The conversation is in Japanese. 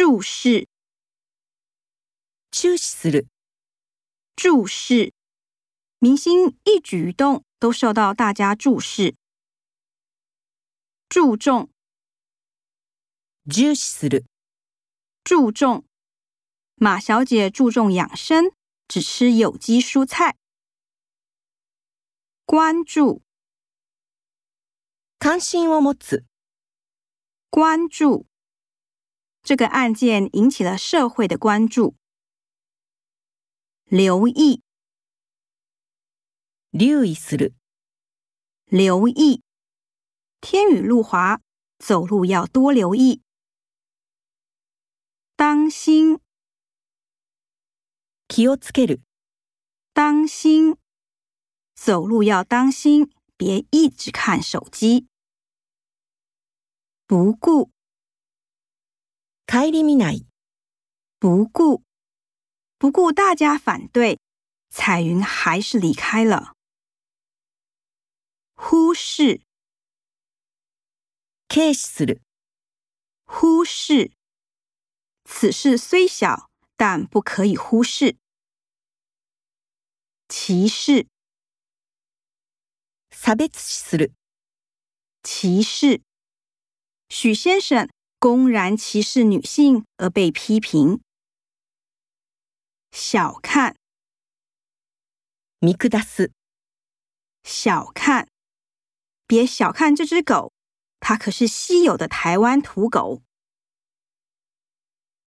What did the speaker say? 注視、注視する。注視。明星一举一动都受到大家注视。注重。重視する。注重。马小姐注重养生，只吃有机蔬菜。关注。関心を持つ。关注。这个案件引起了社会的关注。留意。留意する。留意。天雨路滑，走路要多留意。当心。気をつける。当心。走路要当心，别一直看手机。不顾。顧みない。不顾。不顾大家反对，彩云还是离开了。忽视。軽視する。忽视。此事虽小，但不可以忽视。歧视。差別視する。歧視。许先生公然歧视女性而被批评。小看。見下す。小看。别小看这只狗，它可是稀有的台湾土狗。